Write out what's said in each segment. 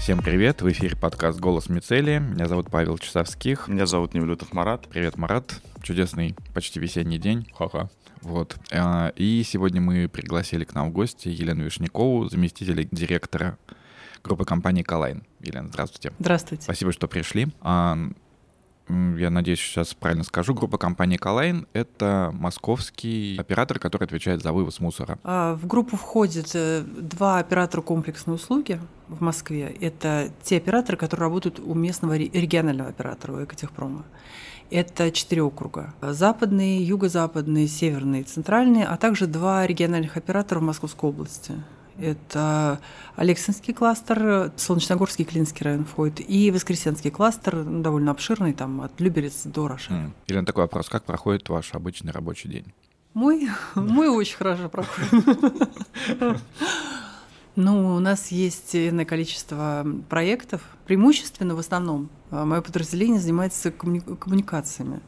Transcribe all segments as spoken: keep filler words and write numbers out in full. Всем привет, в эфире подкаст «Голос Мицелия». Меня зовут Павел Часовских. Меня зовут Невлютов Марат. Привет, Марат. Чудесный, почти весенний день. Ха-ха. Вот. И сегодня мы пригласили к нам в гости Елену Вишнякову, заместителя директора группы компании «Эколайн». Елена, здравствуйте. Здравствуйте. Спасибо, что пришли. Я надеюсь, сейчас правильно скажу. Группа компании «Эколайн» — это московский оператор, который отвечает за вывоз мусора. В группу входят два оператора комплексной услуги в Москве. Это те операторы, которые работают у местного регионального оператора, у «Экотехпрома». Это четыре округа – западный, юго-западный, северный, центральный, а также два региональных оператора в Московской области. Это Алексинский кластер, Солнечногорский и Клинский район входит, и Воскресенский кластер, довольно обширный, там от Люберец до Рошина. Елена, такой вопрос, как проходит ваш обычный рабочий день? Мой? Да. Мой очень хорошо проходит. Ну, у нас есть иное количество проектов. Преимущественно, в основном, мое подразделение занимается комму- коммуникациями.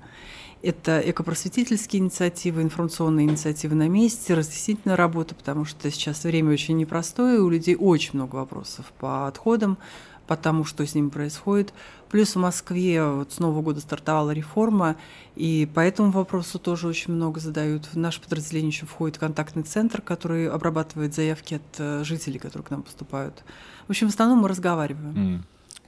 Это экопросветительские инициативы, информационные инициативы на месте, разъяснительная работа, потому что сейчас время очень непростое, у людей очень много вопросов по отходам, по тому, что с ними происходит. Плюс в Москве вот с Нового года стартовала реформа, и по этому вопросу тоже очень много задают. В наше подразделение еще входит контактный центр, который обрабатывает заявки от жителей, которые к нам поступают. В общем, в основном мы разговариваем. Mm.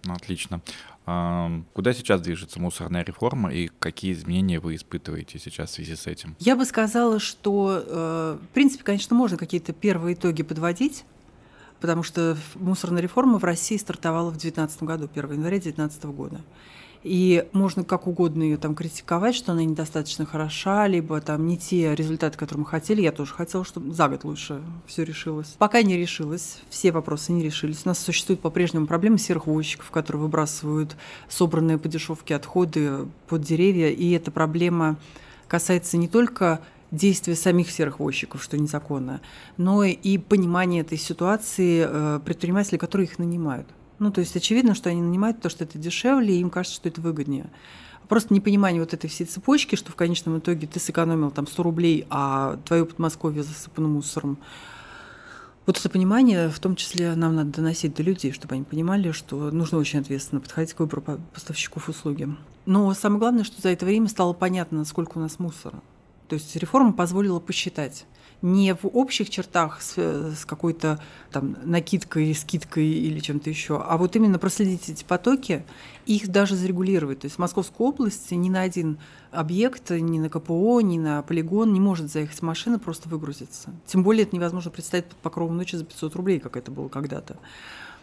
Ну, отлично. Куда сейчас движется мусорная реформа и какие изменения вы испытываете сейчас в связи с этим? Я бы сказала, что, в принципе, конечно, можно какие-то первые итоги подводить, потому что мусорная реформа в России стартовала в две тысячи девятнадцатом году, первого января две тысячи девятнадцатого года. И можно как угодно ее там критиковать, что она недостаточно хороша, либо там не те результаты, которые мы хотели. Я тоже хотела, чтобы за год лучше все решилось. Пока не решилось, все вопросы не решились. У нас существует по-прежнему проблема серых возчиков, которые выбрасывают собранные по дешевке отходы под деревья. И эта проблема касается не только действия самих серых возчиков, что незаконно, но и понимания этой ситуации предпринимателей, которые их нанимают. Ну, то есть очевидно, что они нанимают то, что это дешевле, и им кажется, что это выгоднее. Просто непонимание вот этой всей цепочки, что в конечном итоге ты сэкономил там сто рублей, а твое Подмосковье засыпано мусором. Вот это понимание, в том числе, нам надо доносить до людей, чтобы они понимали, что нужно очень ответственно подходить к выбору поставщиков услуги. Но самое главное, что за это время стало понятно, сколько у нас мусора. То есть реформа позволила посчитать. Не в общих чертах с, с какой-то там накидкой, скидкой или чем-то еще, а вот именно проследить эти потоки, их даже зарегулировать. То есть в Московской области ни на один объект, ни на КПО, ни на полигон не может заехать машина, просто выгрузиться. Тем более это невозможно представить под покровом ночи за пятьсот рублей, как это было когда-то.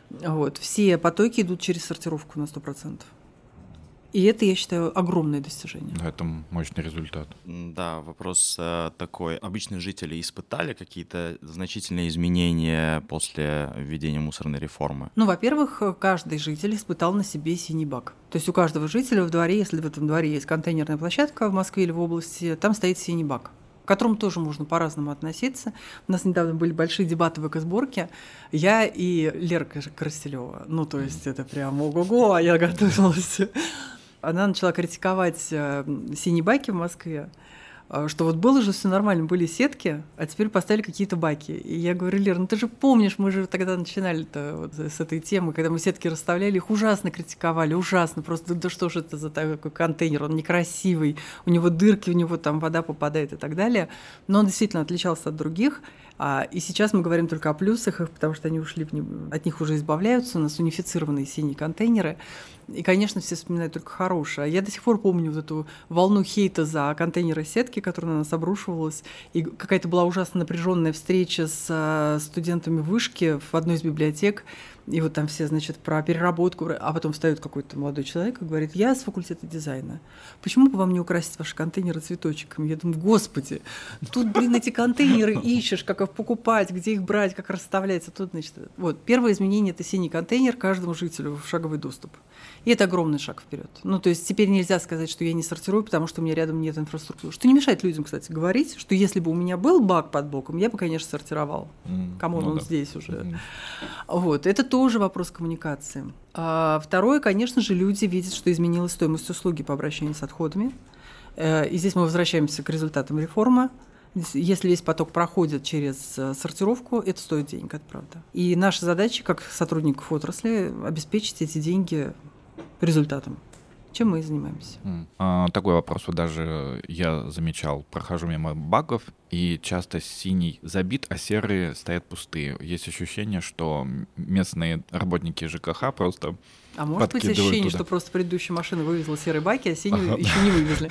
Вот. Все потоки идут через сортировку на сто процентов. И это, я считаю, огромное достижение. Да, это мощный результат. Да, вопрос такой. Обычные жители испытали какие-то значительные изменения после введения мусорной реформы? Ну, во-первых, каждый житель испытал на себе синий бак. То есть у каждого жителя в дворе, если в этом дворе есть контейнерная площадка в Москве или в области, там стоит синий бак, к которому тоже можно по-разному относиться. У нас недавно были большие дебаты в экосборке. Я и Лерка Коростелёва. Ну, то есть это прям ого-го, а я готовилась... Она начала критиковать синие баки в Москве, что вот было же все нормально, были сетки, а теперь поставили какие-то баки. И я говорю: Лер, ну ты же помнишь, мы же тогда начинали-то вот с этой темы, когда мы сетки расставляли, их ужасно критиковали, ужасно, просто да что же это за такой контейнер, он некрасивый, у него дырки, у него там вода попадает и так далее. Но он действительно отличался от других. И сейчас мы говорим только о плюсах их, потому что они ушли, от них уже избавляются, у нас унифицированные синие контейнеры. И, конечно, все вспоминают только хорошее. Я до сих пор помню вот эту волну хейта за контейнеры сетки, которая на нас обрушивалась. И какая-то была ужасно напряженная встреча с студентами вышки в одной из библиотек. И вот там все, значит, про переработку. А потом встает какой-то молодой человек и говорит: я с факультета дизайна. Почему бы вам не украсить ваши контейнеры цветочками? Я думаю: господи, тут, блин, эти контейнеры ищешь, как их покупать, где их брать, как расставлять. А тут, значит, вот первое изменение – это синий контейнер каждому жителю в шаговый доступ. И это огромный шаг вперед. Ну, то есть теперь нельзя сказать, что я не сортирую, потому что у меня рядом нет инфраструктуры. Что не мешает людям, кстати, говорить, что если бы у меня был бак под боком, я бы, конечно, сортировал. Mm, Камон, ну он да. здесь уже. Mm. Вот. Это тоже вопрос коммуникации. А второе, конечно же, люди видят, что изменилась стоимость услуги по обращению с отходами. И здесь мы возвращаемся к результатам реформы. Если весь поток проходит через сортировку, это стоит денег, это правда. И наша задача, как сотрудников отрасли, обеспечить эти деньги результатом. Чем мы и занимаемся. Mm. А, такой вопрос. Вот даже я замечал, прохожу мимо багов, и часто синий забит, а серые стоят пустые. Есть ощущение, что местные работники ЖКХ просто подкидывают туда. А может быть ощущение, туда. Что просто предыдущая машина вывезла серые баки, а синие еще не вывезли?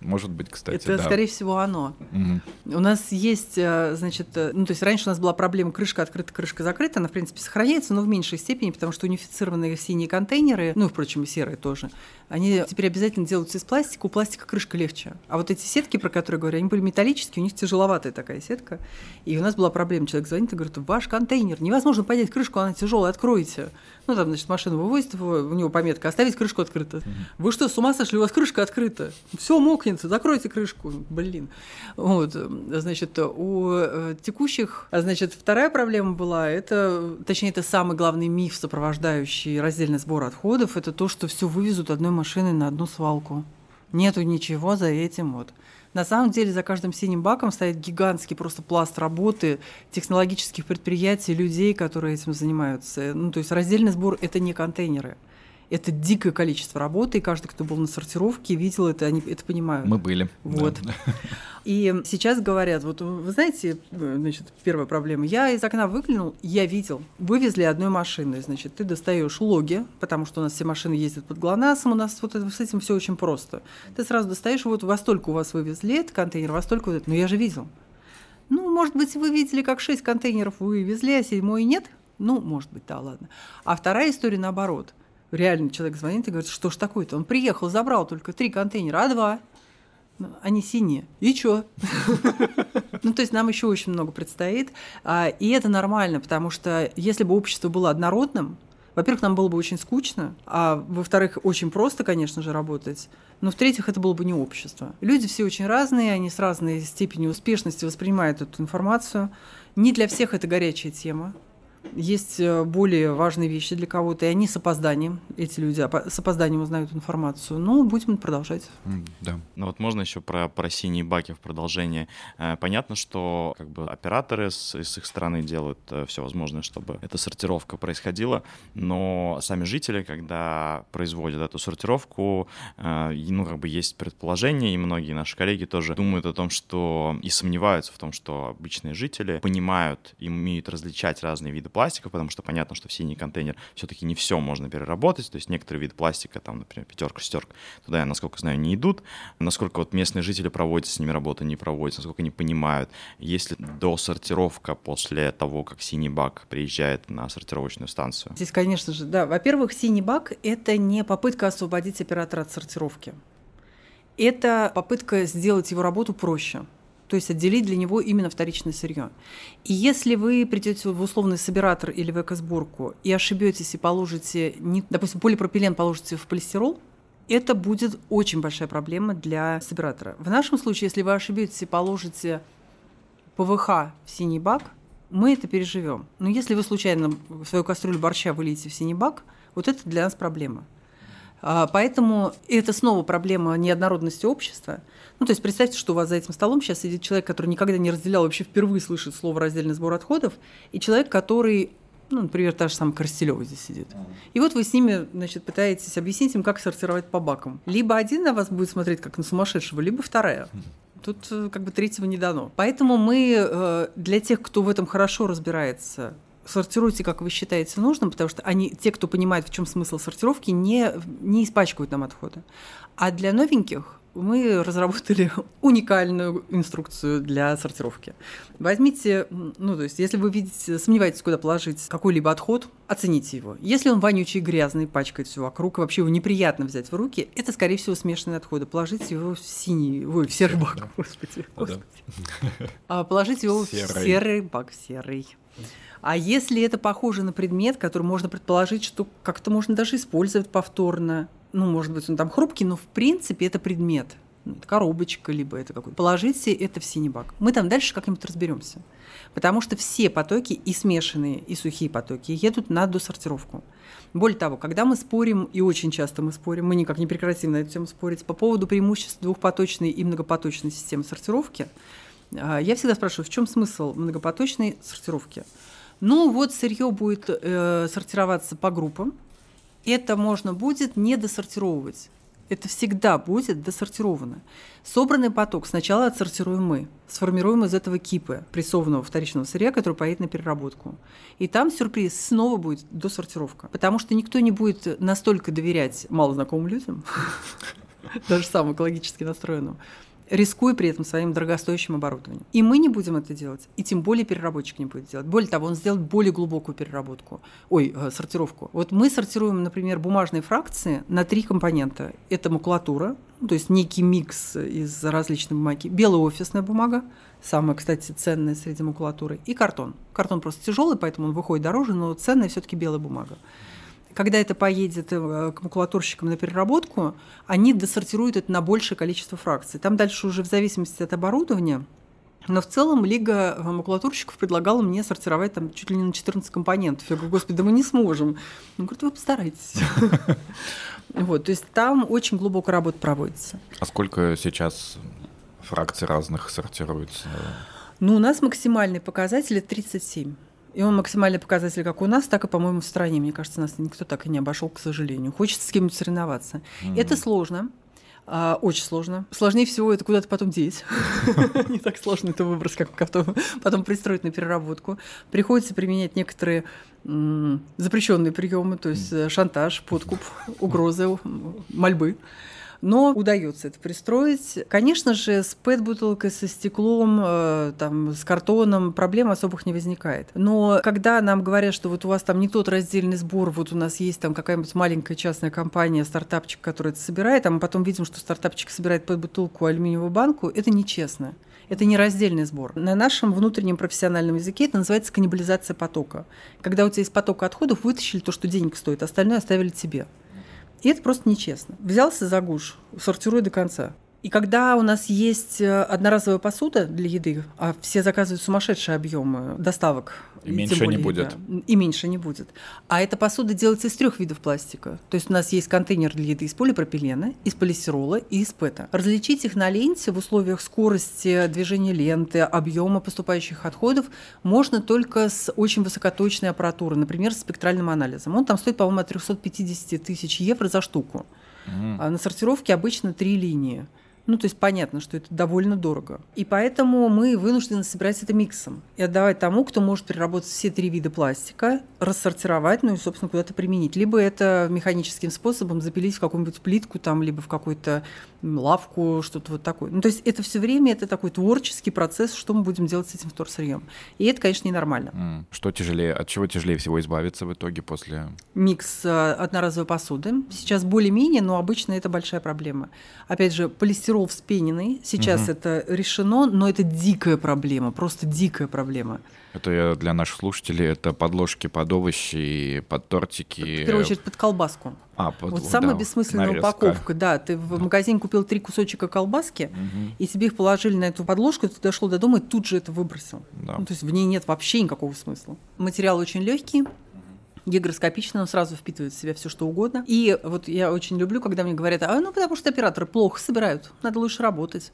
Может быть, кстати, это, да. скорее всего, оно. Угу. У нас есть, значит, ну, то есть раньше у нас была проблема крышка открыта, крышка закрыта, она, в принципе, сохраняется, но в меньшей степени, потому что унифицированные синие контейнеры, ну, впрочем, и серые тоже, они теперь обязательно делаются из пластика, у пластика крышка легче. А вот эти сетки, про которые я говорю, они были металлические, у них тяжеловатая такая сетка, и у нас была проблема, человек звонит и говорит, ваш контейнер, невозможно поднять крышку, она тяжелая, откройте. Ну, там, значит, машину вывозит, у него пометка, оставить крышку открытой. Угу. Вы что, с ума сошли, у вас крышка открыта? Все мокнет. Закройте крышку, блин. Вот, значит, у текущих, значит, вторая проблема была, это, точнее, это самый главный миф, сопровождающий раздельный сбор отходов, это то, что все вывезут одной машиной на одну свалку. Нету ничего за этим вот. На самом деле за каждым синим баком стоит гигантский просто пласт работы технологических предприятий, людей, которые этим занимаются. Ну, то есть раздельный сбор – это не контейнеры. Это дикое количество работы, и каждый, кто был на сортировке, видел это, они это понимают. Мы были. Вот. Да. И сейчас говорят, вот вы знаете, значит, первая проблема. Я из окна выглянул, я видел. Вывезли одной машиной, значит, ты достаешь логи, потому что у нас все машины ездят под ГЛОНАССом, у нас вот это, с этим все очень просто. Ты сразу достаешь, вот во столько у вас вывезли этот контейнер, во столько вот этот. Но я же видел. Ну, может быть, вы видели, как шесть контейнеров вывезли, а седьмой нет? Ну, может быть, да, ладно. А вторая история наоборот. Реально человек звонит и говорит, что ж такое-то? Он приехал, забрал только три контейнера, а два. Они синие. И чё? Ну, то есть нам еще очень много предстоит. И это нормально, потому что если бы общество было однородным, во-первых, нам было бы очень скучно, а во-вторых, очень просто, конечно же, работать, но в-третьих, это было бы не общество. Люди все очень разные, они с разной степенью успешности воспринимают эту информацию. Не для всех это горячая тема. Есть более важные вещи для кого-то, и они с опозданием, эти люди с опозданием узнают информацию. Ну, будем продолжать. Да. Ну вот можно еще про, про синие баки в продолжение. Понятно, что как бы операторы с, с их стороны делают все возможное, чтобы эта сортировка происходила, но сами жители, когда производят эту сортировку, ну как бы есть предположение, и многие наши коллеги тоже думают о том, что и сомневаются в том, что обычные жители понимают и умеют различать разные виды пластика, потому что понятно, что в синий контейнер все-таки не все можно переработать, то есть некоторые виды пластика, там, например, пятерка, шестерка, туда, насколько знаю, не идут. Насколько вот местные жители проводят с ними работу, не проводят, насколько они понимают, есть ли досортировка после того, как синий бак приезжает на сортировочную станцию? Здесь, конечно же, да. Во-первых, синий бак – это не попытка освободить оператора от сортировки. Это попытка сделать его работу проще. То есть отделить для него именно вторичное сырье. И если вы придете в условный собиратор или в экосборку и ошибетесь и положите, не, допустим, полипропилен положите в полистирол, это будет очень большая проблема для собиратора. В нашем случае, если вы ошибетесь и положите ПВХ в синий бак, мы это переживем. Но если вы случайно в свою кастрюлю борща выльете в синий бак, вот это для нас проблема. Поэтому это снова проблема неоднородности общества. Ну, то есть представьте, что у вас за этим столом сейчас сидит человек, который никогда не разделял, вообще впервые слышит слово «раздельный сбор отходов», и человек, который, ну, например, та же самая Красилёва здесь сидит. И вот вы с ними, значит, пытаетесь объяснить им, как сортировать по бакам. Либо один на вас будет смотреть, как на сумасшедшего, либо вторая. Тут как бы третьего не дано. Поэтому мы для тех, кто в этом хорошо разбирается, сортируйте, как вы считаете нужным, потому что они, те, кто понимает, в чем смысл сортировки, не, не испачкают нам отходы. А для новеньких мы разработали уникальную инструкцию для сортировки. Возьмите, ну, то есть, если вы видите, сомневаетесь, куда положить какой-либо отход, оцените его. Если он вонючий, грязный, пачкает все вокруг, вообще его неприятно взять в руки, это, скорее всего, смешанные отходы. Положите его в синий, ой, в серый бак, да. Господи, господи. Да. А, положите его серый. в серый бак, в серый. А если это похоже на предмет, который можно предположить, что как-то можно даже использовать повторно, ну, может быть, он там хрупкий, но, в принципе, это предмет. Это коробочка, либо это какой-то. Положите это в синий бак. Мы там дальше как-нибудь разберемся. Потому что все потоки, и смешанные, и сухие потоки, едут на досортировку. Более того, когда мы спорим, и очень часто мы спорим, мы никак не прекратим на эту тему спорить, по поводу преимуществ двухпоточной и многопоточной системы сортировки, Я всегда спрашиваю, в чем смысл многопоточной сортировки? Ну вот сырье будет э, сортироваться по группам. Это можно будет не досортировывать. Это всегда будет досортировано. Собранный поток сначала отсортируем мы, сформируем из этого кипы прессованного вторичного сырья, который поедет на переработку. И там сюрприз, снова будет досортировка. Потому что никто не будет настолько доверять малознакомым людям, даже самым экологически настроенным, рискуя при этом своим дорогостоящим оборудованием. И мы не будем это делать, и тем более переработчик не будет делать. Более того, он сделает более глубокую переработку, ой, сортировку. Вот мы сортируем, например, бумажные фракции на три компонента. Это макулатура, то есть некий микс из различной бумаги, белая офисная бумага, самая, кстати, ценная среди макулатуры, и картон. Картон просто тяжелый, поэтому он выходит дороже, но ценная все-таки белая бумага. Когда это поедет к макулатурщикам на переработку, они досортируют это на большее количество фракций. Там дальше уже в зависимости от оборудования. Но в целом Лига макулатурщиков предлагала мне сортировать там чуть ли не на четырнадцать компонентов. Я говорю, господи, да мы не сможем. Он говорит, вы постарайтесь. То есть там очень глубокая работа проводится. А сколько сейчас фракций разных сортируется? Ну, у нас максимальный показатель – тридцать семь. И он максимальный показатель как у нас, так и, по-моему, в стране. Мне кажется, нас никто так и не обошел, к сожалению. Хочется с кем-нибудь соревноваться. Mm-hmm. Это сложно. А, очень сложно. Сложнее всего это куда-то потом деть. Не так сложно это выброс, как потом пристроить на переработку. Приходится применять некоторые запрещенные приемы, то есть шантаж, подкуп, угрозы, мольбы. Но удается это пристроить. Конечно же, с пэт-бутылкой, со стеклом, э, там, с картоном проблем особых не возникает. Но когда нам говорят, что вот у вас там не тот раздельный сбор, вот у нас есть там какая-нибудь маленькая частная компания, стартапчик, который это собирает, а мы потом видим, что стартапчик собирает пэт-бутылку, алюминиевую банку, это нечестно. Это не раздельный сбор. На нашем внутреннем профессиональном языке это называется каннибализация потока. Когда у тебя из потока отходов вытащили то, что денег стоит, остальное оставили тебе. И это просто нечестно. Взялся за гуж, сортируй до конца. И когда у нас есть одноразовая посуда для еды, а все заказывают сумасшедшие объемы доставок. И, и меньше не будет. Еда, и меньше не будет. А эта посуда делается из трех видов пластика. То есть у нас есть контейнер для еды из полипропилена, из полистирола и из пэта. Различить их на ленте в условиях скорости движения ленты, объема поступающих отходов можно только с очень высокоточной аппаратурой, например, с спектральным анализом. Он там стоит, по-моему, от триста пятьдесят тысяч евро за штуку. Mm. А на сортировке обычно три линии. Ну, то есть понятно, что это довольно дорого. И поэтому мы вынуждены собирать это миксом и отдавать тому, кто может переработать все три вида пластика, рассортировать, ну и, собственно, куда-то применить. Либо это механическим способом запилить в какую-нибудь плитку, там, либо в какую-то лавку, что-то вот такое. Ну, то есть это все время это такой творческий процесс, что мы будем делать с этим вторсырьем. И это, конечно, ненормально. Что тяжелее, от чего тяжелее всего избавиться в итоге после... Микс одноразовой посуды. Сейчас более-менее, но обычно это большая проблема. Опять же, полистирол вспененный. Сейчас угу. это решено, но это дикая проблема, просто дикая проблема. Это для наших слушателей, это подложки под овощи, под тортики. В первую очередь под колбаску. А, под, вот самая да, бессмысленная нарезка. Упаковка. Да, ты в магазине купил три кусочка колбаски, угу. и тебе их положили на эту подложку, ты дошел до дома и тут же это выбросил. Да. Ну, то есть в ней нет вообще никакого смысла. Материал очень легкий. Гигроскопично, он сразу впитывает в себя все что угодно. И вот я очень люблю, когда мне говорят, а ну потому что операторы плохо собирают, надо лучше работать.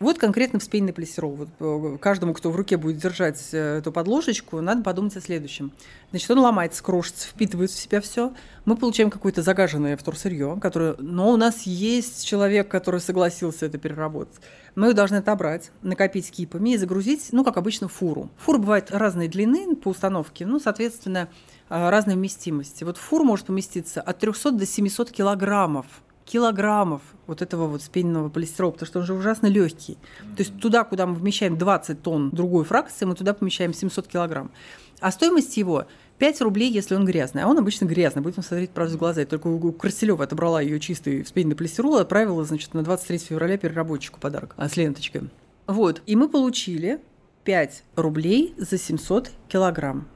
Вот конкретно вспененный полистирол. Вот каждому, кто в руке будет держать эту подложечку, надо подумать о следующем. Значит, он ломается, крошится, впитывает в себя все. Мы получаем какое-то загаженное вторсырье, которое... но у нас есть человек, который согласился это переработать. Мы ее должны отобрать, накопить кипами и загрузить, ну, как обычно, фуру. Фура бывает разной длины по установке, ну, соответственно, разной вместимости. Вот фура может поместиться от трёхсот до семисот килограммов. килограммов вот этого вот вспененного полистирола, потому что он же ужасно легкий. Mm-hmm. То есть туда, куда мы вмещаем двадцать тонн другой фракции, мы туда помещаем семьсот килограмм. А стоимость его пять рублей, если он грязный. А он обычно грязный, будем смотреть правду в глаза. И только у Красилёва отобрала ее чистый вспененный полистирол и отправила, значит, на двадцать третье февраля переработчику подарок с ленточкой. Вот. И мы получили пять рублей за семьсот килограмм.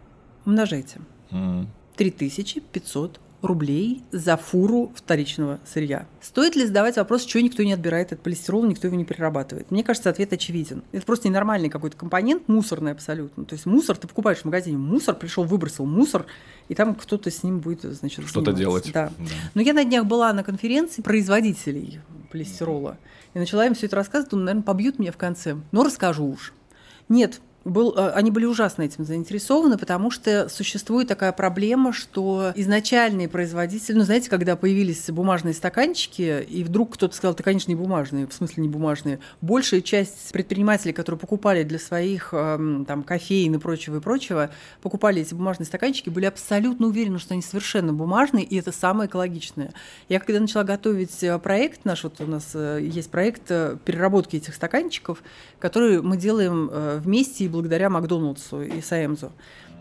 Умножайте. Mm-hmm. три тысячи пятьсот рублей за фуру вторичного сырья. Стоит ли задавать вопрос, чего никто не отбирает этот полистирол, никто его не перерабатывает? Мне кажется, ответ очевиден. Это просто ненормальный какой-то компонент, мусорный абсолютно. То есть мусор ты покупаешь в магазине, мусор, пришел, выбросил мусор, и там кто-то с ним будет, значит, что-то делать. Да. Да. Но я на днях была на конференции производителей полистирола. И начала им все это рассказывать, думаю, наверное, побьют меня в конце. Но расскажу уж. Нет, был, они были ужасно этим заинтересованы, потому что существует такая проблема, что изначальные производители... Ну, знаете, когда появились бумажные стаканчики, и вдруг кто-то сказал, это, конечно, не бумажные, в смысле не бумажные. Большая часть предпринимателей, которые покупали для своих там, кофеин и прочего, и прочего, покупали эти бумажные стаканчики, были абсолютно уверены, что они совершенно бумажные, и это самое экологичное. Я когда начала готовить проект наш, вот у нас есть проект переработки этих стаканчиков, который мы делаем вместе и благодаря Макдональдсу и Саэмзу.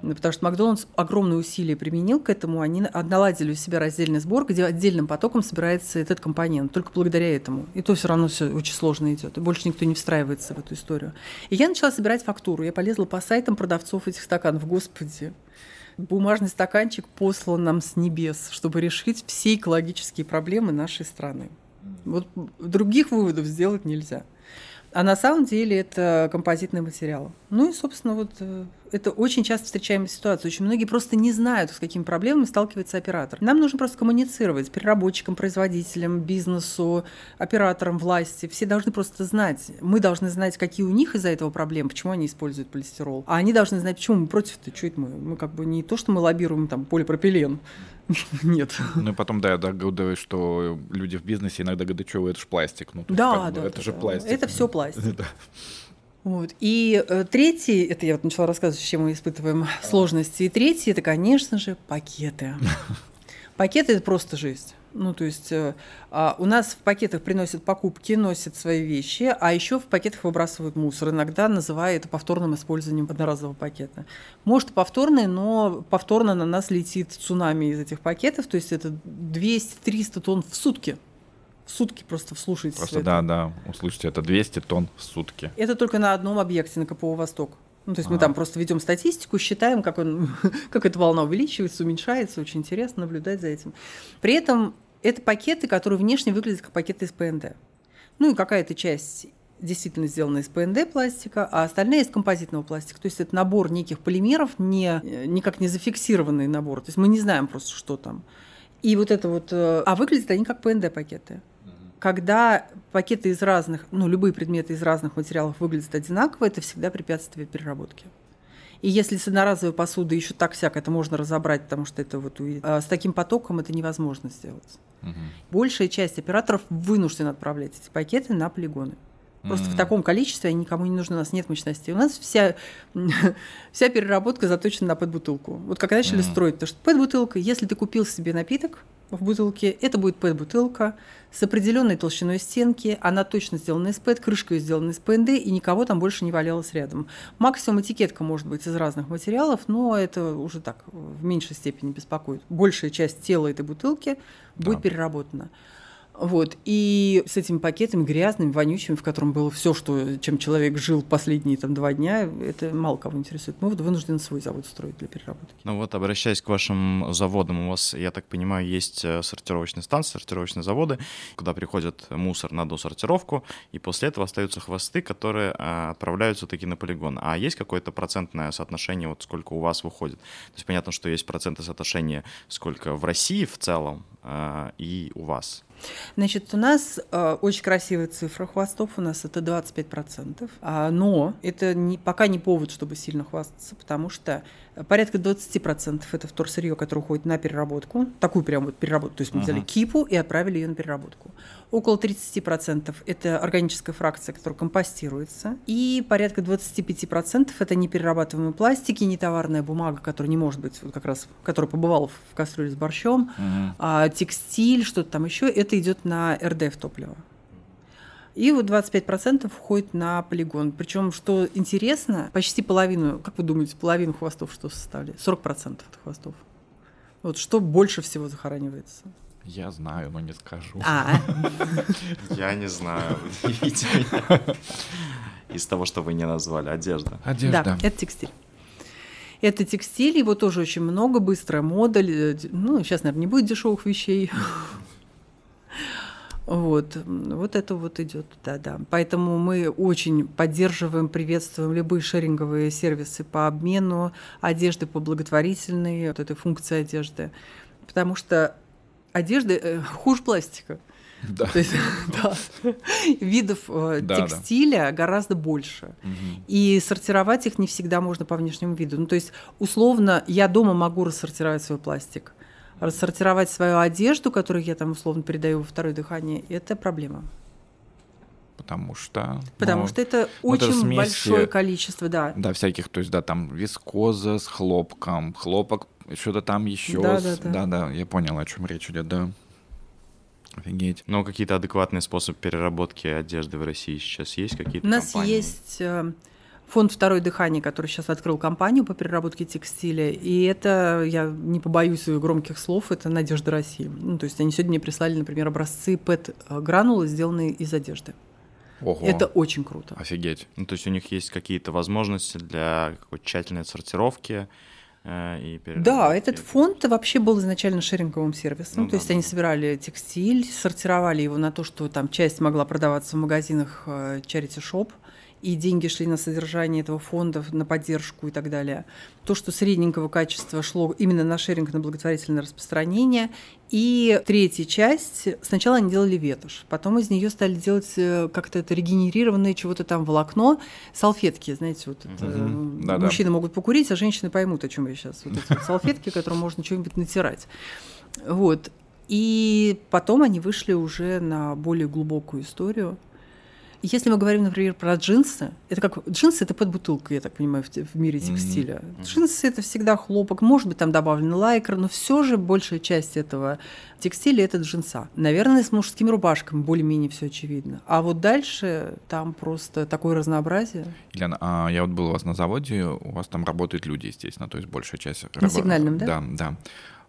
Потому что Макдональдс огромные усилия применил к этому. Они наладили у себя раздельный сбор, где отдельным потоком собирается этот компонент. Только благодаря этому. И то все равно все очень сложно идет. И больше никто не встраивается в эту историю. И я начала собирать фактуру. Я полезла по сайтам продавцов этих стаканов. Господи. Бумажный стаканчик послан нам с небес, чтобы решить все экологические проблемы нашей страны. Вот других выводов сделать нельзя. А на самом деле это композитный материал. Ну и, собственно, вот это очень часто встречаемая ситуация. Очень многие просто не знают, с какими проблемами сталкивается оператор. Нам нужно просто коммуницировать с переработчиком, производителем, бизнесу, оператором, власти. Все должны просто знать. Мы должны знать, какие у них из-за этого проблемы, почему они используют полистирол. А они должны знать, почему мы против-то, что это мы. Мы как бы не то, что мы лоббируем там полипропилен. Нет. Ну и потом, да, я догадываюсь, что люди в бизнесе иногда говорят, что это же пластик. Ну, да, да. Это же пластик. Это все пластик. Вот. И э, третий, это я вот начала рассказывать, с чем мы испытываем сложности, и третий, это, конечно же, пакеты. Пакеты – это просто жизнь. Ну, то есть э, э, у нас в пакетах приносят покупки, носят свои вещи, а еще в пакетах выбрасывают мусор, иногда называя это повторным использованием одноразового пакета. Может, повторный, но повторно на нас летит цунами из этих пакетов, то есть это двести-триста тонн в сутки. В сутки просто вслушайтесь. Просто да, это. да, услышите, это двести тонн в сутки. Это только на одном объекте, на ка пэ о «Восток». Ну, то есть а-а-а. Мы там просто ведем статистику, считаем, как, он, как эта волна увеличивается, уменьшается. Очень интересно наблюдать за этим. При этом это пакеты, которые внешне выглядят как пакеты из пэ эн дэ. Ну и какая-то часть действительно сделана из пэ эн дэ пластика, а остальная из композитного пластика. То есть это набор неких полимеров, не, никак не зафиксированный набор. То есть мы не знаем просто, что там. И вот это вот... А выглядят они как пэ эн дэ-пакеты. Когда пакеты из разных, ну, любые предметы из разных материалов выглядят одинаково, это всегда препятствие переработке. И если с одноразовой посудой еще так-сяк это можно разобрать, потому что это вот а с таким потоком это невозможно сделать. Угу. Большая часть операторов вынуждена отправлять эти пакеты на полигоны. Просто mm-hmm. в таком количестве они никому не нужны, у нас нет мощности. У нас вся, вся переработка заточена на пэт-бутылку. Вот как начали mm-hmm. строить, потому что пэт-бутылка, если ты купил себе напиток в бутылке, это будет пэт-бутылка с определенной толщиной стенки, она точно сделана из пэт, крышка ее сделана из пэ эн дэ, и никого там больше не валялось рядом. Максимум этикетка может быть из разных материалов, но это уже так в меньшей степени беспокоит. Большая часть тела этой бутылки да. будет переработана. Вот. И с этими пакетами грязными, вонючими, в котором было все, что, чем человек жил последние там, два дня, это мало кого интересует. Мы вынуждены свой завод строить для переработки. Ну вот, обращаясь к вашим заводам, у вас, я так понимаю, есть сортировочные станции, сортировочные заводы, куда приходит мусор на досортировку, и после этого остаются хвосты, которые отправляются таки на полигон. А есть какое-то процентное соотношение, вот сколько у вас выходит? То есть понятно, что есть процентное соотношение, сколько в России в целом и у вас. Значит, у нас э, очень красивая цифра хвостов, у нас это двадцать пять процентов, а, но это не, пока не повод, чтобы сильно хвастаться, потому что порядка двадцать процентов это вторсырье, которое уходит на переработку, такую прям вот переработку, то есть мы взяли uh-huh. кипу и отправили ее на переработку. Около тридцать процентов это органическая фракция, которая компостируется, и порядка двадцать пять процентов это неперерабатываемые пластики, нетоварная бумага, которая не может быть, вот как раз, которая побывала в кастрюле с борщом, uh-huh. а, текстиль, что-то там еще, это идет на эр дэ эф топливо. И вот двадцать пять процентов уходит на полигон. Причем, что интересно, почти половину, как вы думаете, половину хвостов что составляет? сорок процентов от хвостов. Вот что больше всего захоранивается? Я знаю, но не скажу. Я не знаю. Удивите меня. Из того, что вы не назвали. Одежда. Одежда. Да, это текстиль. Это текстиль, его тоже очень много, быстрая мода. Ну, сейчас, наверное, не будет дешевых вещей. Вот, вот это вот идет, да-да. Поэтому мы очень поддерживаем, приветствуем любые шеринговые сервисы по обмену одежды, по благотворительной, вот этой функции одежды. Потому что одежда э, хуже пластика. Да. То есть, да, видов э, да, текстиля да. гораздо больше. Угу. И сортировать их не всегда можно по внешнему виду. Ну, то есть, условно, я дома могу рассортировать свой пластик. Рассортировать свою одежду, которую я там условно передаю во второе дыхание, это проблема. Потому что... Потому ну, что это очень это смеси, большое количество, да. Да, всяких, то есть, да, там вискоза с хлопком, хлопок, что-то там еще. Да, с... да, да. да, да, я понял, о чем речь идет, да. Офигеть. Но какие-то адекватные способы переработки одежды в России сейчас есть? Какие-то У нас компании? Есть фонд «Второе дыхание», который сейчас открыл компанию по переработке текстиля. И это, я не побоюсь громких слов, это «Надежда России». Ну, то есть они сегодня мне прислали, например, образцы пэт-гранулы, сделанные из одежды. Ого. Это очень круто. Офигеть. Ну, то есть у них есть какие-то возможности для какой-то тщательной сортировки? И да, этот фонд вообще был изначально шеринговым сервисом, ну, то да, есть да. они собирали текстиль, сортировали его на то, что там часть могла продаваться в магазинах Charity Shop, и деньги шли на содержание этого фонда, на поддержку и так далее. То, что средненького качества шло именно на шеринг, на благотворительное распространение. И третья часть, сначала они делали ветошь, потом из нее стали делать как-то это регенерированное чего-то там волокно, салфетки, знаете, вот это, mm-hmm. мужчины Да-да. могут покурить, а женщины поймут, о чем я сейчас, вот эти вот салфетки, которым можно что-нибудь натирать, вот. И потом они вышли уже на более глубокую историю. Если мы говорим, например, про джинсы, это как джинсы — это пэт-бутылка, я так понимаю, в, в мире текстиля. Mm-hmm. Джинсы — это всегда хлопок, может быть, там добавлен лайкер, но все же большая часть этого текстиля — это джинса. Наверное, с мужскими рубашками более-менее все очевидно. А вот дальше там просто такое разнообразие. Елена, а я вот был у вас на заводе, у вас там работают люди, естественно, то есть большая часть... На раб... сигнальном, да? Да, да.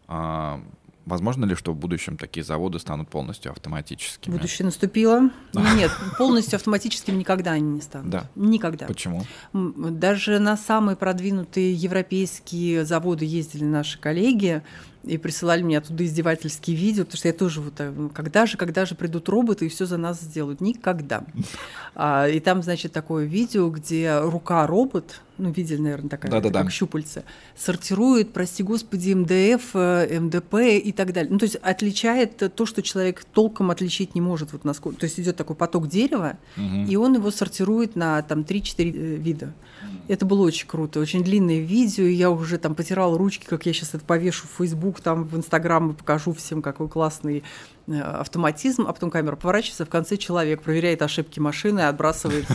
А... Возможно ли, что в будущем такие заводы станут полностью автоматическими? Будущее наступило. Нет, полностью автоматическими никогда они не станут. Да. Никогда. Почему? Даже на самые продвинутые европейские заводы ездили наши коллеги и присылали мне оттуда издевательские видео, потому что я тоже вот, когда же, когда же придут роботы и все за нас сделают? Никогда. И там, значит, такое видео, где рука-робот, ну, видели, наверное, такая, да, да, как да. щупальце, сортирует, прости господи, эм дэ эф, эм дэ пэ и так далее. Ну, то есть отличает то, что человек толком отличить не может. Вот насколько... То есть идет такой поток дерева, угу. и он его сортирует на там, три-четыре вида. Это было очень круто, очень длинное видео, и я уже там потирала ручки, как я сейчас это повешу в Facebook, там в Инстаграм и покажу всем, какой классный автоматизм, а потом камера поворачивается, в конце человек проверяет ошибки машины, отбрасывает...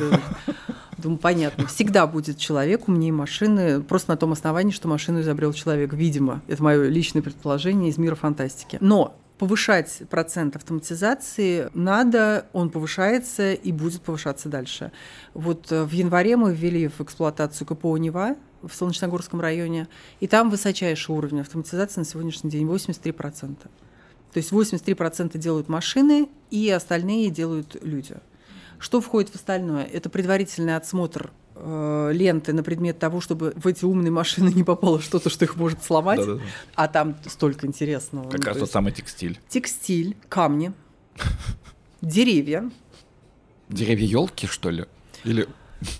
Думаю, понятно. Всегда будет человек умнее машины, просто на том основании, что машину изобрел человек, видимо. Это мое личное предположение из мира фантастики. Но повышать процент автоматизации надо, он повышается и будет повышаться дальше. Вот в январе мы ввели в эксплуатацию ка пэ о «Нева» в Солнечногорском районе, и там высочайший уровень автоматизации на сегодняшний день – восемьдесят три процента. То есть восемьдесят три процента делают машины, и остальные делают люди. Что входит в остальное? Это предварительный отсмотр э, ленты на предмет того, чтобы в эти умные машины не попало что-то, что их может сломать. Да-да-да. А там столько интересного. Как ну, раз тот самый текстиль. Текстиль, камни, деревья. Деревья елки, что ли? Или...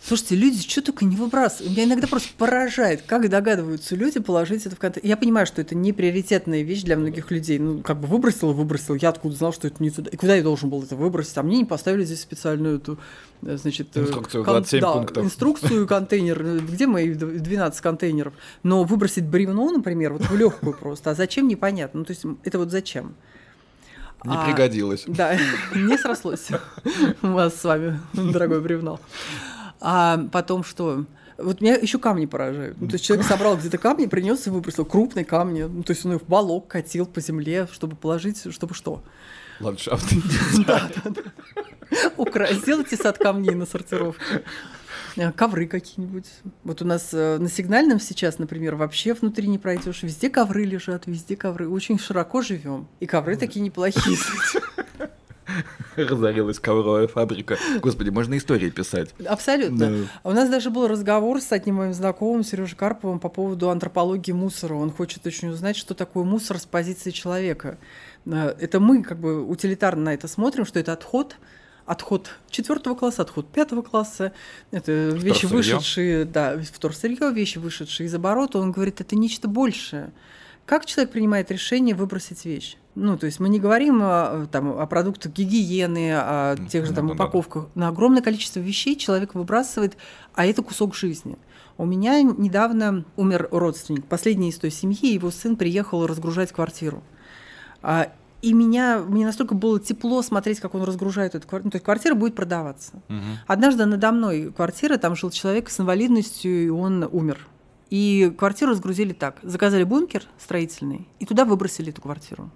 Слушайте, люди что только не выбрасывают. Меня иногда просто поражает, как догадываются люди положить это в контейнер. Я понимаю, что это не приоритетная вещь для многих людей. Ну, как бы выбросил и выбросил. Я откуда знал, что это не туда. И куда я должен был это выбросить? А мне не поставили здесь специальную эту, значит, инструкцию, кон... да, инструкцию, контейнер. Где мои двенадцать контейнеров? Но выбросить бревно, например, вот в легкую просто. А зачем, непонятно. Ну, то есть это вот зачем? Не а, пригодилось. Да, не срослось. У вас с вами, дорогой бревно. А потом что? Вот меня еще камни поражают. Ну, то есть человек собрал где-то камни, принес и выбросил. Крупные камни. Ну, то есть он их в волок катил по земле, чтобы положить, чтобы что? Ландшафт. Да, да. Сделайте сад камней на сортировке. Ковры какие-нибудь. Вот у нас на Сигнальном сейчас, например, вообще внутри не пройдешь. Везде ковры лежат, везде ковры. Очень широко живем. И ковры такие неплохие. Разорилась ковровая фабрика. Господи, можно истории писать. Абсолютно. Но... У нас даже был разговор с одним моим знакомым, Сережей Карповым, по поводу антропологии мусора. Он хочет очень узнать, что такое мусор с позиции человека. Это мы как бы утилитарно на это смотрим, что это отход. Отход четвертого класса, отход пятого класса. Это вторсырье. Вещи, вышедшие... Да, вторсырье, вещи, вышедшие из оборота. Он говорит, это нечто большее. Как человек принимает решение выбросить вещь? Ну, то есть мы не говорим там, о продуктах гигиены, о ну, тех же там, упаковках. Да. На огромное количество вещей человек выбрасывает, а это кусок жизни. У меня недавно умер родственник, последний из той семьи, его сын приехал разгружать квартиру. И меня, мне настолько было тепло смотреть, как он разгружает эту квартиру. Ну, то есть квартира будет продаваться. Угу. Однажды надо мной квартира, там жил человек с инвалидностью, и он умер. И квартиру разгрузили так. Заказали бункер строительный, и туда выбросили эту квартиру.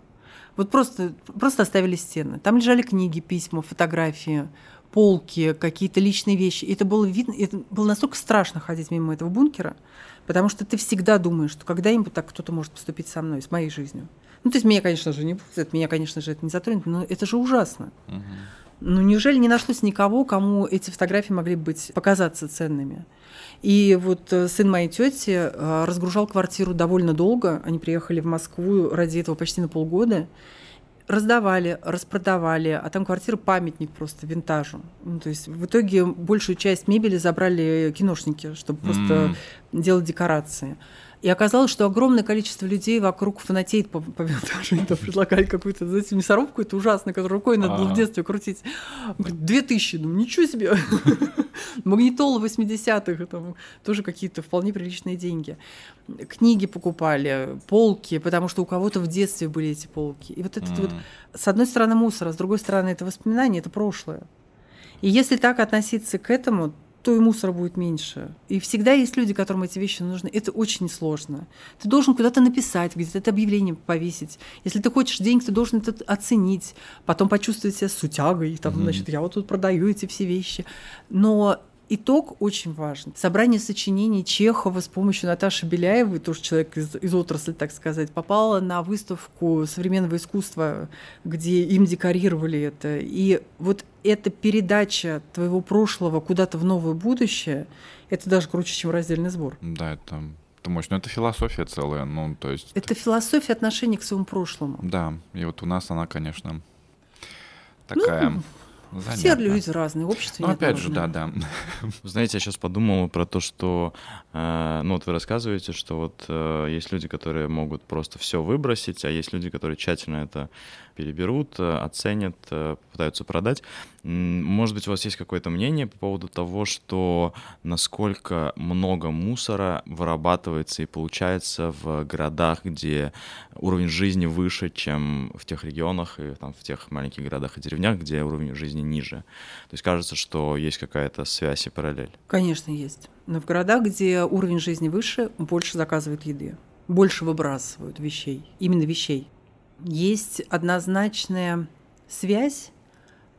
Вот просто, просто оставили стены. Там лежали книги, письма, фотографии, полки, какие-то личные вещи. И это было видно, это было настолько страшно ходить мимо этого бункера, потому что ты всегда думаешь, что когда-нибудь так кто-то может поступить со мной, с моей жизнью. Ну, то есть меня, конечно же, не будет, меня, конечно же, это не затронет, но это же ужасно. Угу. Ну, неужели не нашлось никого, кому эти фотографии могли быть, показаться ценными? И вот сын моей тети разгружал квартиру довольно долго. Они приехали в Москву ради этого почти на полгода. Раздавали, распродавали, а там квартира памятник просто винтажу. Ну, то есть в итоге большую часть мебели забрали киношники, чтобы mm-hmm. просто делать декорации. И оказалось, что огромное количество людей вокруг фанатеет по, по винтажу. Они там предлагали какую-то, знаете, мясорубку, это ужасно, которую рукой надо было в детстве крутить. Две тысячи, ну ничего себе! Магнитолы восьмидесятых, там тоже какие-то вполне приличные деньги. Книги покупали, полки, потому что у кого-то в детстве были эти полки. И вот это вот, с одной стороны, мусор, а с другой стороны, это воспоминания, это прошлое. И если так относиться к этому, то и мусора будет меньше. И всегда есть люди, которым эти вещи нужны. Это очень сложно. Ты должен куда-то написать, где-то это объявление повесить. Если ты хочешь денег, ты должен это оценить, потом почувствовать себя сутягой. Там, mm-hmm. значит, я вот тут продаю эти все вещи. Но итог очень важен. Собрание сочинений Чехова с помощью Наташи Беляевой, тоже человек из, из отрасли, так сказать, попало на выставку современного искусства, где им декорировали это. И вот эта передача твоего прошлого куда-то в новое будущее, это даже круче, чем раздельный сбор. Да, это, это мощно. Это философия целая. Ну, то есть... Это философия отношения к своему прошлому. Да, и вот у нас она, конечно, такая... Ну... Занятно. Все люди разные, общество. Ну, опять же, да, да. Знаете, я сейчас подумал про то, что, э, ну, вот вы рассказываете, что вот э, есть люди, которые могут просто все выбросить, а есть люди, которые тщательно это переберут, оценят, попытаются продать. Может быть, у вас есть какое-то мнение по поводу того, что насколько много мусора вырабатывается и получается в городах, где уровень жизни выше, чем в тех регионах и там, в тех маленьких городах и деревнях, где уровень жизни ниже. То есть кажется, что есть какая-то связь и параллель. Конечно, есть. Но в городах, где уровень жизни выше, больше заказывают еды, больше выбрасывают вещей, именно вещей. Есть однозначная связь.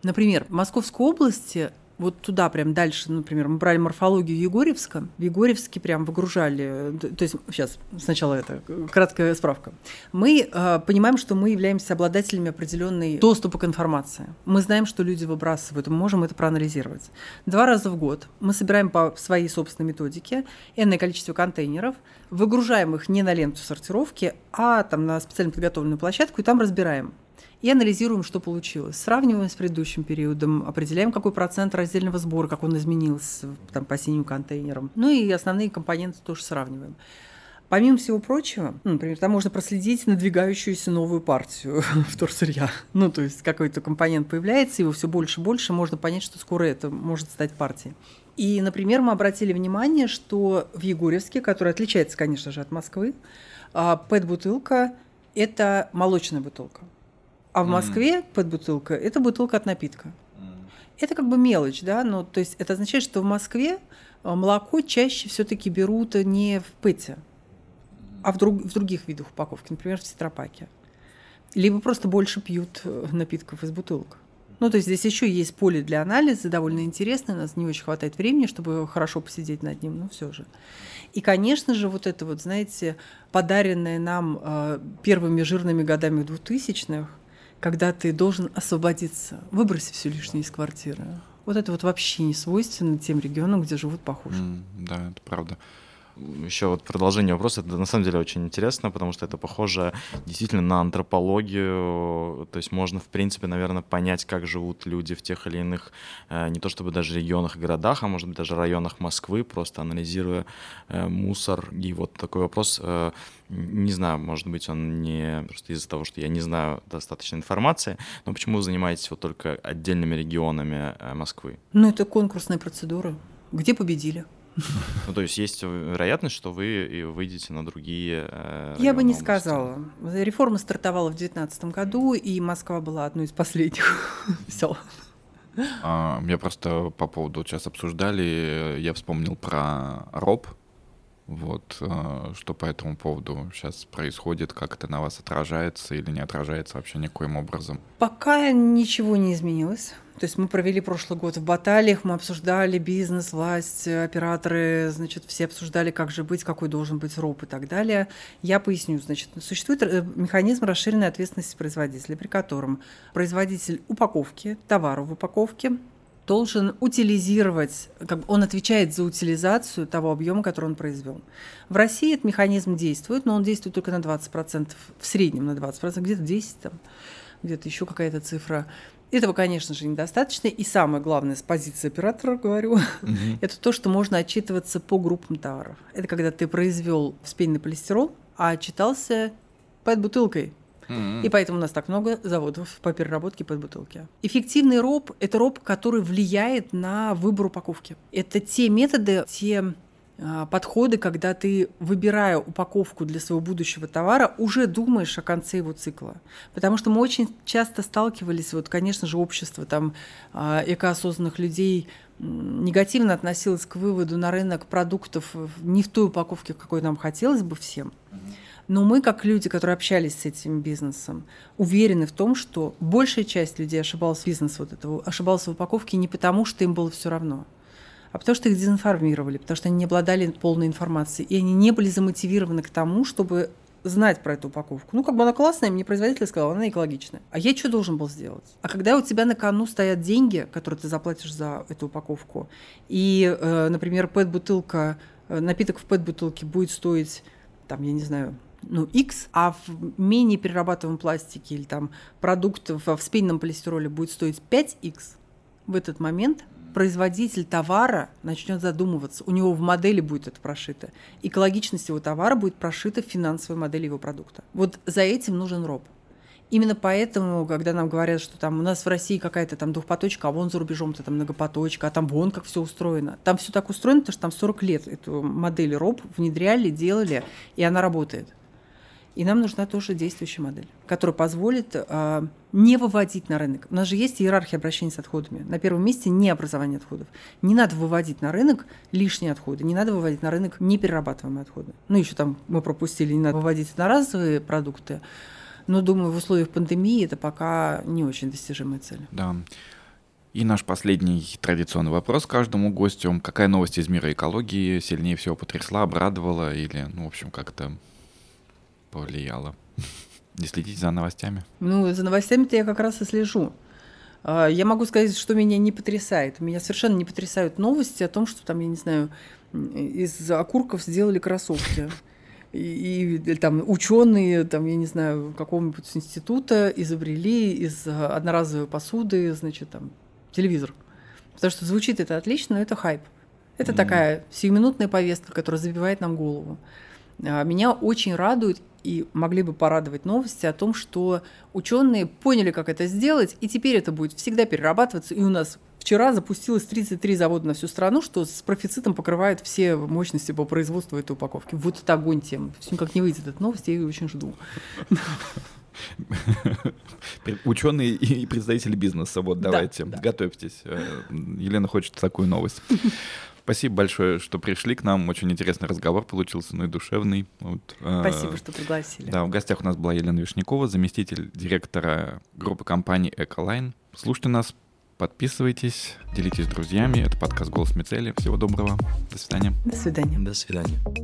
Например, в Московской области, вот туда прям дальше, например, мы брали морфологию Егорьевска, в Егорьевске прям выгружали, то есть сейчас сначала это краткая справка. Мы э, понимаем, что мы являемся обладателями определенной доступа к информации. Мы знаем, что люди выбрасывают, мы можем это проанализировать. Два раза в год мы собираем по своей собственной методике энное количество контейнеров, выгружаем их не на ленту сортировки, а там на специально подготовленную площадку, и там разбираем. И анализируем, что получилось. Сравниваем с предыдущим периодом, определяем, какой процент раздельного сбора, как он изменился там, по синим контейнерам. Ну и основные компоненты тоже сравниваем. Помимо всего прочего, ну, например, там можно проследить надвигающуюся новую партию вторсырья. Ну, то есть какой-то компонент появляется, его все больше и больше, можно понять, что скоро это может стать партией. И, например, мы обратили внимание, что в Егорьевске, который отличается, конечно же, от Москвы, пэт-бутылка – это молочная бутылка. А в Москве mm-hmm. пэт-бутылка – это бутылка от напитка. Mm-hmm. Это как бы мелочь, да, но то есть это означает, что в Москве молоко чаще все-таки берут не в пэте, mm-hmm. а в, друг, в других видах упаковки, например, в тетрапаке. Либо просто больше пьют напитков из бутылок. Ну, то есть здесь еще есть поле для анализа, довольно интересное, у нас не очень хватает времени, чтобы хорошо посидеть над ним, но все же. И, конечно же, вот это вот, знаете, подаренное нам э, первыми жирными годами двухтысячных, когда ты должен освободиться, выброси все лишнее из квартиры. Вот это вот вообще не свойственно тем регионам, где живут похожие. Mm, да, это правда. еще вот продолжение вопроса, это на самом деле очень интересно, потому что это похоже действительно на антропологию, то есть можно, в принципе, наверное, понять, как живут люди в тех или иных, не то чтобы даже регионах, городах, а может быть даже районах Москвы, просто анализируя мусор. И вот такой вопрос, не знаю, может быть, он не просто из-за того, что я не знаю достаточно информации, но почему вы занимаетесь вот только отдельными регионами Москвы? Ну, это конкурсная процедура, где победили. Ну, то есть есть вероятность, что вы выйдете на другие районы? Я бы не области. сказала. Реформа стартовала в две тысячи девятнадцатом году, и Москва была одной из последних. Все. Я просто по поводу, сейчас обсуждали, я вспомнил про РОП, вот, что по этому поводу сейчас происходит, как это на вас отражается или не отражается вообще никаким образом? Пока ничего не изменилось. То есть мы провели прошлый год в баталиях, мы обсуждали бизнес, власть, операторы, значит, все обсуждали, как же быть, какой должен быть РОП и так далее. Я поясню, значит, существует механизм расширенной ответственности производителя, при котором производитель упаковки, товара в упаковке, должен утилизировать, как бы он отвечает за утилизацию того объема, который он произвел. В России этот механизм действует, но он действует только на двадцать процентов, в среднем на двадцать процентов, где-то десять процентов, там, где-то еще какая-то цифра. Этого, конечно же, недостаточно. И самое главное, с позиции оператора говорю, mm-hmm. это то, что можно отчитываться по группам товаров. Это когда ты произвел вспененный полистирол, а отчитался под бутылкой. Mm-hmm. И поэтому у нас так много заводов по переработке под бутылки. Эффективный РОП – это РОП, который влияет на выбор упаковки. Это те методы, те э, подходы, когда ты, выбирая упаковку для своего будущего товара, уже думаешь о конце его цикла. Потому что мы очень часто сталкивались, вот, конечно же, общество там, э, экоосознанных людей негативно относилось к выводу на рынок продуктов не в той упаковке, какой нам хотелось бы всем. Но мы, как люди, которые общались с этим бизнесом, уверены в том, что большая часть людей ошибалась в бизнесе вот этого, ошибалась в упаковке не потому, что им было все равно, а потому что их дезинформировали, потому что они не обладали полной информацией, и они не были замотивированы к тому, чтобы знать про эту упаковку. Ну, как бы она классная, мне производитель сказал, она экологичная. А я что должен был сделать? А когда у тебя на кону стоят деньги, которые ты заплатишь за эту упаковку, и, э, например, пэт-бутылка, э, напиток в пэт-бутылке будет стоить, там, я не знаю, ну, X, а в менее перерабатываемом пластике или там продукт в вспененном полистироле будет стоить пять икс, в этот момент производитель товара начнет задумываться, у него в модели будет это прошито, экологичность его товара будет прошита в финансовой модели его продукта. Вот за этим нужен РОП. Именно поэтому, когда нам говорят, что там у нас в России какая-то там двухпоточка, а вон за рубежом-то там многопоточка, а там вон как все устроено. Там все так устроено, потому что там сорок лет эту модель РОП внедряли, делали, и она работает. И нам нужна тоже действующая модель, которая позволит э, не выводить на рынок. У нас же есть иерархия обращения с отходами. На первом месте не образование отходов. Не надо выводить на рынок лишние отходы, не надо выводить на рынок неперерабатываемые отходы. Ну, еще там мы пропустили, не надо выводить одноразовые продукты. Но, думаю, в условиях пандемии это пока не очень достижимая цель. Да. И наш последний традиционный вопрос каждому гостю. Какая новость из мира экологии сильнее всего потрясла, обрадовала или, ну, в общем, как-то повлияло? Не следите за новостями. Ну, за новостями-то я как раз и слежу. Я могу сказать, что меня не потрясает. Меня совершенно не потрясают новости о том, что там, я не знаю, из окурков сделали кроссовки. И, и там ученые, там, я не знаю, какого-нибудь института изобрели из одноразовой посуды, значит, там, телевизор. Потому что звучит это отлично, но это хайп. Это mm-hmm. такая сиюминутная повестка, которая забивает нам голову. Меня очень радует и могли бы порадовать новости о том, что ученые поняли, как это сделать, и теперь это будет всегда перерабатываться. И у нас вчера запустилось тридцать три завода на всю страну, что с профицитом покрывает все мощности по производству этой упаковки. Вот это огонь тем. Все никак не выйдет эта новость, я ее очень жду. Ученые и представители бизнеса. Вот, давайте, готовьтесь. Елена хочет такую новость. Спасибо большое, что пришли к нам. Очень интересный разговор получился, ну и душевный. Вот. Спасибо, что пригласили. Да, в гостях у нас была Елена Вишнякова, заместитель директора группы компаний «Эколайн». Слушайте нас, подписывайтесь, делитесь с друзьями. Это подкаст «Голос Мицели». Всего доброго. До свидания. До свидания. До свидания.